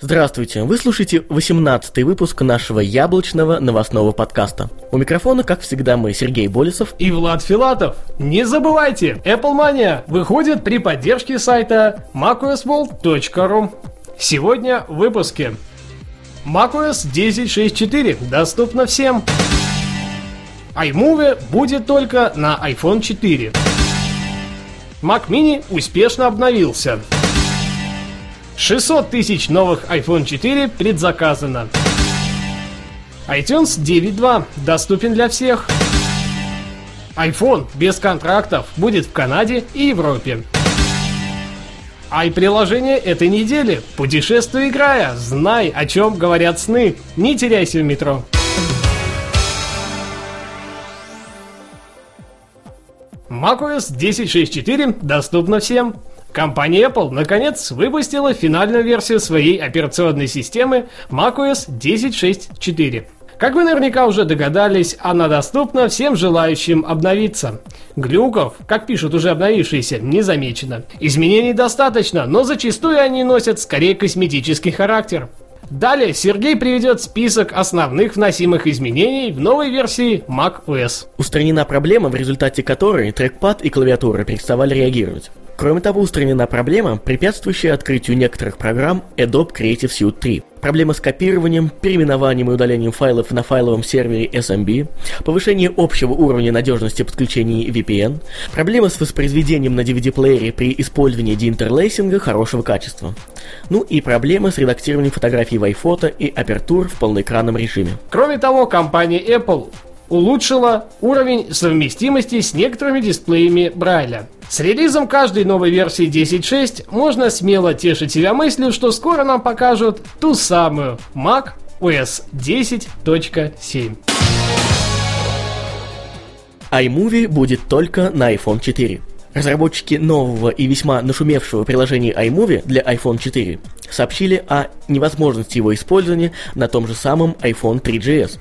Здравствуйте! Вы слушаете 18-й выпуск нашего яблочного новостного подкаста. У микрофона, как всегда, мы, Сергей Болесов и Влад Филатов. Не забывайте, AppleMania выходит при поддержке сайта macOSworld.ru. Сегодня в выпуске. macOS 10.6.4 доступно всем. iMovie будет только на iPhone 4. Mac Mini успешно обновился. 600 тысяч новых iPhone 4 предзаказано. iTunes 9.2 доступен для всех. iPhone без контрактов будет в Канаде и Европе. iPriложение этой недели. Путешествуй, играя. Знай, о чем говорят сны. Не теряйся в метро. macOS 10.6.4 доступно всем. Компания Apple, наконец, выпустила финальную версию своей операционной системы macOS 10.6.4. Как вы наверняка уже догадались, она доступна всем желающим обновиться. Глюков, как пишут уже обновившиеся, не замечено. Изменений достаточно, но зачастую они носят скорее косметический характер. Далее Сергей приведет список основных вносимых изменений в новой версии macOS. Устранена проблема, в результате которой трекпад и клавиатура переставали реагировать. Кроме того, устранена проблема, препятствующая открытию некоторых программ Adobe Creative Suite 3. Проблема с копированием, переименованием и удалением файлов на файловом сервере SMB, повышение общего уровня надежности подключений VPN, проблема с воспроизведением на DVD-плеере при использовании деинтерлейсинга хорошего качества, ну и проблема с редактированием фотографий в iPhoto и Aperture в полноэкранном режиме. Кроме того, компания Apple улучшила уровень совместимости с некоторыми дисплеями Брайля. С релизом каждой новой версии 10.6 можно смело тешить себя мыслью, что скоро нам покажут ту самую Mac OS 10.7. iMovie будет только на iPhone 4. Разработчики нового и весьма нашумевшего приложения iMovie для iPhone 4 сообщили о невозможности его использования на том же самом iPhone 3GS.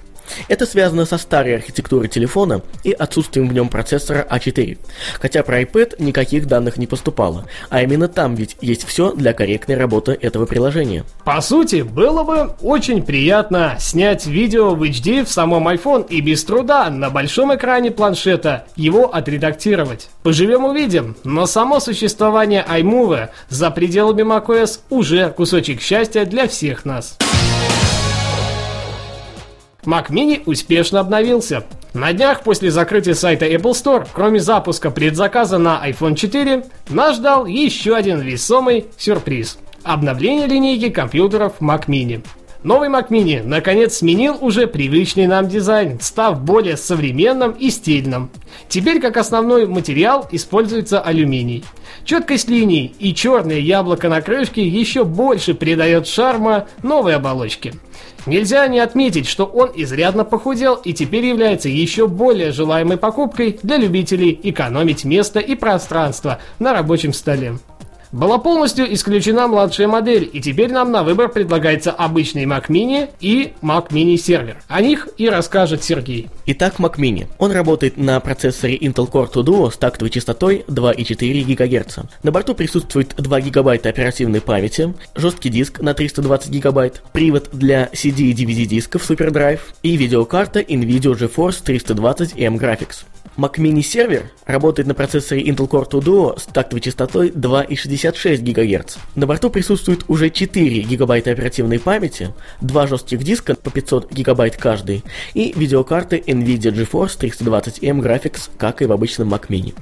Это связано со старой архитектурой телефона и отсутствием в нем процессора A4, хотя про iPad никаких данных не поступало, а именно там ведь есть все для корректной работы этого приложения. По сути, было бы очень приятно снять видео в HD в самом iPhone и без труда на большом экране планшета его отредактировать. Поживем увидим, но само существование iMovie за пределами macOS уже кусочек счастья для всех нас. Mac Mini успешно обновился. На днях после закрытия сайта Apple Store, кроме запуска предзаказа на iPhone 4, нас ждал еще один весомый сюрприз – обновление линейки компьютеров Mac Mini. Новый Mac Mini наконец сменил уже привычный нам дизайн, став более современным и стильным. Теперь как основной материал используется алюминий. Четкость линий и черное яблоко на крышке еще больше придает шарма новой оболочке. Нельзя не отметить, что он изрядно похудел и теперь является еще более желаемой покупкой для любителей экономить место и пространство на рабочем столе. Была полностью исключена младшая модель, и теперь нам на выбор предлагается обычный Mac Mini и Mac Mini Server. О них и расскажет Сергей. Итак, Mac Mini. Он работает на процессоре Intel Core 2 Duo с тактовой частотой 2,4 ГГц. На борту присутствует 2 ГБ оперативной памяти, жесткий диск на 320 ГБ, привод для CD и DVD дисков SuperDrive и видеокарта NVIDIA GeForce 320 M Graphics. Mac Mini Server работает на процессоре Intel Core 2 Duo с тактовой частотой 2,66 ГГц. На борту присутствует уже 4 ГБ оперативной памяти, 2 жестких диска по 500 ГБ каждый и видеокарты NVIDIA GeForce 320M Graphics, как и в обычном Mac Mini.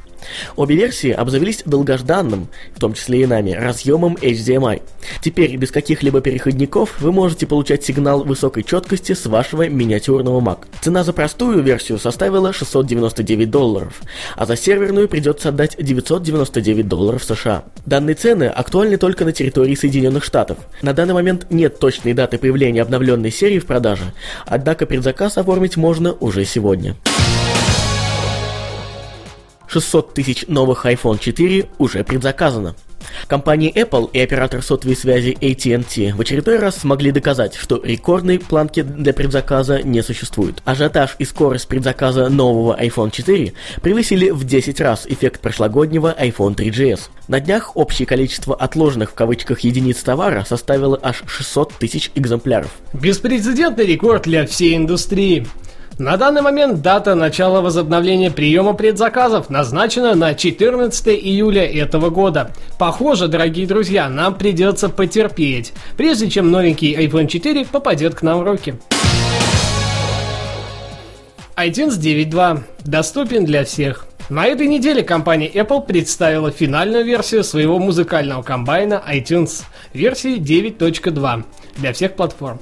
Обе версии обзавелись долгожданным, в том числе и нами, разъемом HDMI. Теперь без каких-либо переходников вы можете получать сигнал высокой четкости с вашего миниатюрного Mac. Цена за простую версию составила $699, а за серверную придется отдать $999 США. Данные цены актуальны только на территории Соединенных Штатов. На данный момент нет точной даты появления обновленной серии в продаже, однако предзаказ оформить можно уже сегодня. 600 тысяч новых iPhone 4 уже предзаказано. Компании Apple и оператор сотовой связи AT&T в очередной раз смогли доказать, что рекордной планки для предзаказа не существует. Ажиотаж и скорость предзаказа нового iPhone 4 превысили в 10 раз эффект прошлогоднего iPhone 3GS. На днях общее количество отложенных в кавычках единиц товара составило аж 600 тысяч экземпляров. Беспрецедентный рекорд для всей индустрии. На данный момент дата начала возобновления приема предзаказов назначена на 14 июля этого года. Похоже, дорогие друзья, нам придется потерпеть, прежде чем новенький iPhone 4 попадет к нам в руки. iTunes 9.2. Доступен для всех. На этой неделе компания Apple представила финальную версию своего музыкального комбайна iTunes версии 9.2 для всех платформ.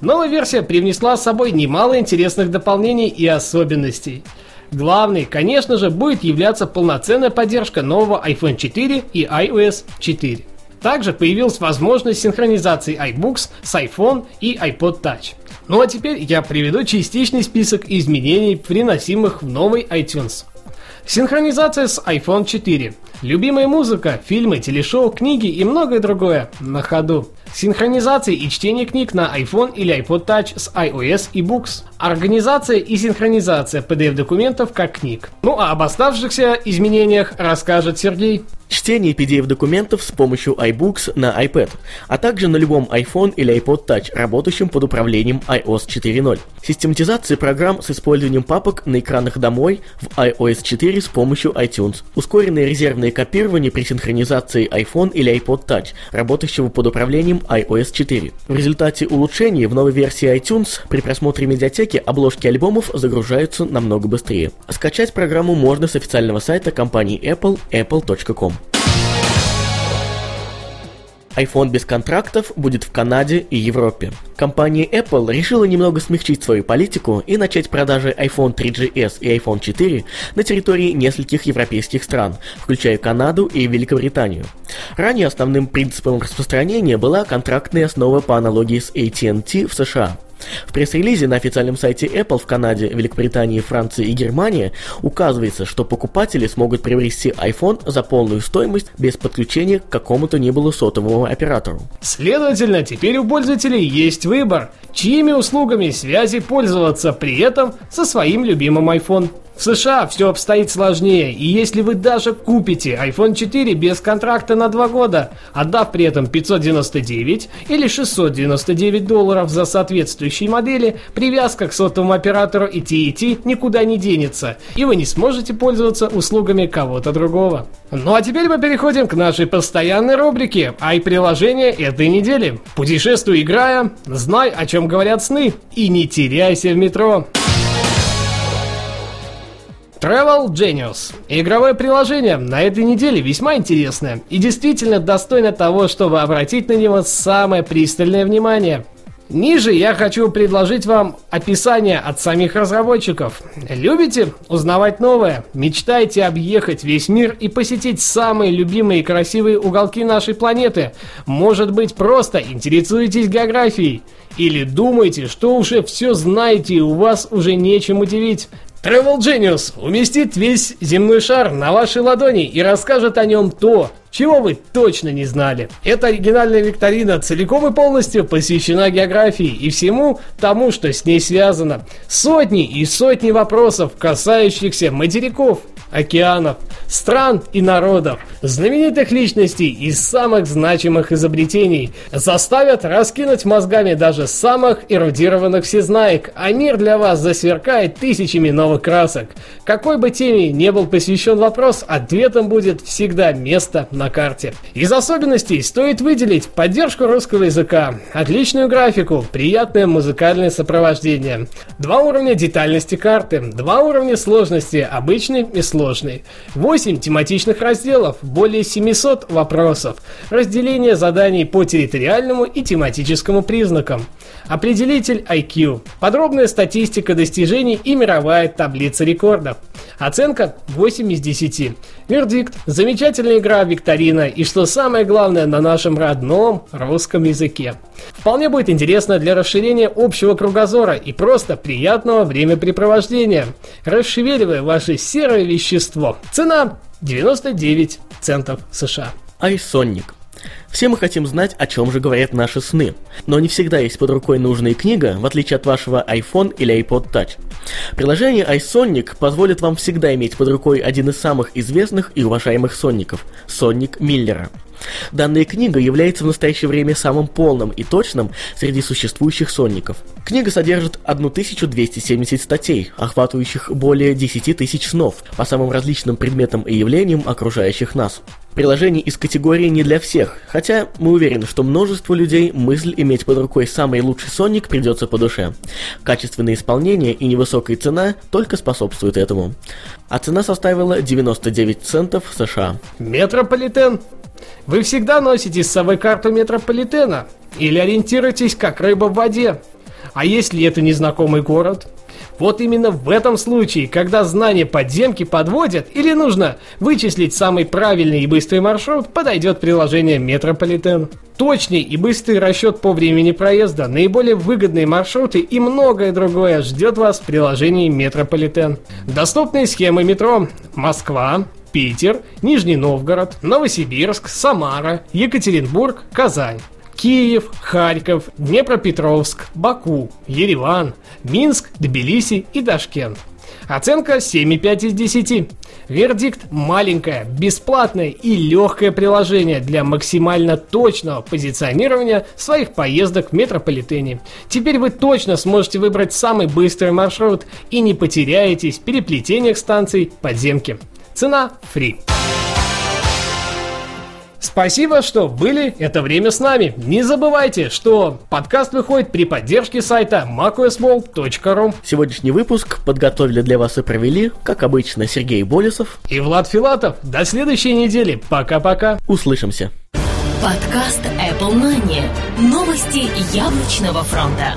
Новая версия привнесла с собой немало интересных дополнений и особенностей. Главной, конечно же, будет являться полноценная поддержка нового iPhone 4 и iOS 4. Также появилась возможность синхронизации iBooks с iPhone и iPod Touch. Ну а теперь я приведу частичный список изменений, приносимых в новый iTunes. Синхронизация с iPhone 4. Любимая музыка, фильмы, телешоу, книги и многое другое на ходу. Синхронизация и чтение книг на iPhone или iPod Touch с iOS и Books. Организация и синхронизация PDF-документов как книг. Ну а об оставшихся изменениях расскажет Сергей. Чтение PDF-документов с помощью iBooks на iPad, а также на любом iPhone или iPod Touch, работающем под управлением iOS 4.0. Систематизация программ с использованием папок на экранах домой в iOS 4 с помощью iTunes. Ускоренное резервное копирование при синхронизации iPhone или iPod Touch, работающего под управлением iOS 4. В результате улучшений в новой версии iTunes при просмотре медиатеки обложки альбомов загружаются намного быстрее. Скачать программу можно с официального сайта компании Apple, apple.com. iPhone без контрактов будет в Канаде и Европе. Компания Apple решила немного смягчить свою политику и начать продажи iPhone 3GS и iPhone 4 на территории нескольких европейских стран, включая Канаду и Великобританию. Ранее основным принципом распространения была контрактная основа по аналогии с AT&T в США. В пресс-релизе на официальном сайте Apple в Канаде, Великобритании, Франции и Германии указывается, что покупатели смогут приобрести iPhone за полную стоимость без подключения к какому-то сотовому оператору. Следовательно, теперь у пользователей есть выбор, чьими услугами связи пользоваться при этом со своим любимым iPhone. В США все обстоит сложнее, и если вы даже купите iPhone 4 без контракта на 2 года, отдав при этом $599 или $699 за соответствующие модели, привязка к сотовому оператору AT&T никуда не денется, и вы не сможете пользоваться услугами кого-то другого. Ну а теперь мы переходим к нашей постоянной рубрике «Ай-приложение этой недели». Путешествуй, играя, знай, о чем говорят сны, и не теряйся в метро. Travel Genius. Игровое приложение на этой неделе весьма интересное и действительно достойно того, чтобы обратить на него самое пристальное внимание. Ниже я хочу предложить вам описание от самих разработчиков. Любите узнавать новое? Мечтаете объехать весь мир и посетить самые любимые и красивые уголки нашей планеты? Может быть, просто интересуетесь географией? Или думаете, что уже все знаете и у вас уже нечем удивить? Travel Genius уместит весь земной шар на вашей ладони и расскажет о нем то, чего вы точно не знали. Эта оригинальная викторина целиком и полностью посвящена географии и всему тому, что с ней связано. Сотни и сотни вопросов, касающихся материков, океанов, стран и народов, знаменитых личностей и самых значимых изобретений, заставят раскинуть мозгами даже самых эрудированных всезнаек, а мир для вас засверкает тысячами новых красок. Какой бы теме ни был посвящен вопрос, ответом будет всегда место на карте. Из особенностей стоит выделить поддержку русского языка, отличную графику, приятное музыкальное сопровождение, 2 уровня детальности карты, 2 уровня сложности, обычный и сложный, 8 тематичных разделов, более 700 вопросов, разделение заданий по территориальному и тематическому признакам, определитель IQ, подробная статистика достижений и мировая таблица рекордов. Оценка 8 из 10. Вердикт. Замечательная игра, викторина и, что самое главное, на нашем родном русском языке. Вполне будет интересно для расширения общего кругозора и просто приятного времяпрепровождения, расшевеливая ваше серое вещество. Цена 99 центов США. Айсонник. Все мы хотим знать, о чем же говорят наши сны. Но не всегда есть под рукой нужная книга, в отличие от вашего iPhone или iPod Touch. Приложение iSonnik позволит вам всегда иметь под рукой один из самых известных и уважаемых сонников – сонник Миллера. Данная книга является в настоящее время самым полным и точным среди существующих сонников. Книга содержит 1270 статей, охватывающих более 10 тысяч снов по самым различным предметам и явлениям, окружающих нас. Приложение из категории не для всех, хотя мы уверены, что множеству людей мысль иметь под рукой самый лучший сонник придется по душе. Качественное исполнение и невысокая цена только способствуют этому. А цена составила 99 центов США. Метрополитен. Вы всегда носите с собой карту метрополитена или ориентируетесь как рыба в воде? А если это незнакомый город? Вот именно в этом случае, когда знания подземки подводят или нужно вычислить самый правильный и быстрый маршрут, подойдет приложение Метрополитен. Точный и быстрый расчет по времени проезда, наиболее выгодные маршруты и многое другое ждет вас в приложении Метрополитен. Доступные схемы метро: Москва, Питер, Нижний Новгород, Новосибирск, Самара, Екатеринбург, Казань, Киев, Харьков, Днепропетровск, Баку, Ереван, Минск, Тбилиси и Ташкент. Оценка 7,5 из 10. Вердикт – маленькое, бесплатное и легкое приложение для максимально точного позиционирования своих поездок в метрополитене. Теперь вы точно сможете выбрать самый быстрый маршрут и не потеряетесь в переплетениях станций подземки. Цена фри. Спасибо, что были это время с нами. Не забывайте, что подкаст выходит при поддержке сайта macOSworld.ru. Сегодняшний выпуск подготовили для вас и провели, как обычно, Сергей Болесов и Влад Филатов. До следующей недели. Пока-пока. Услышимся. Подкаст AppleMania. Новости яблочного фронта.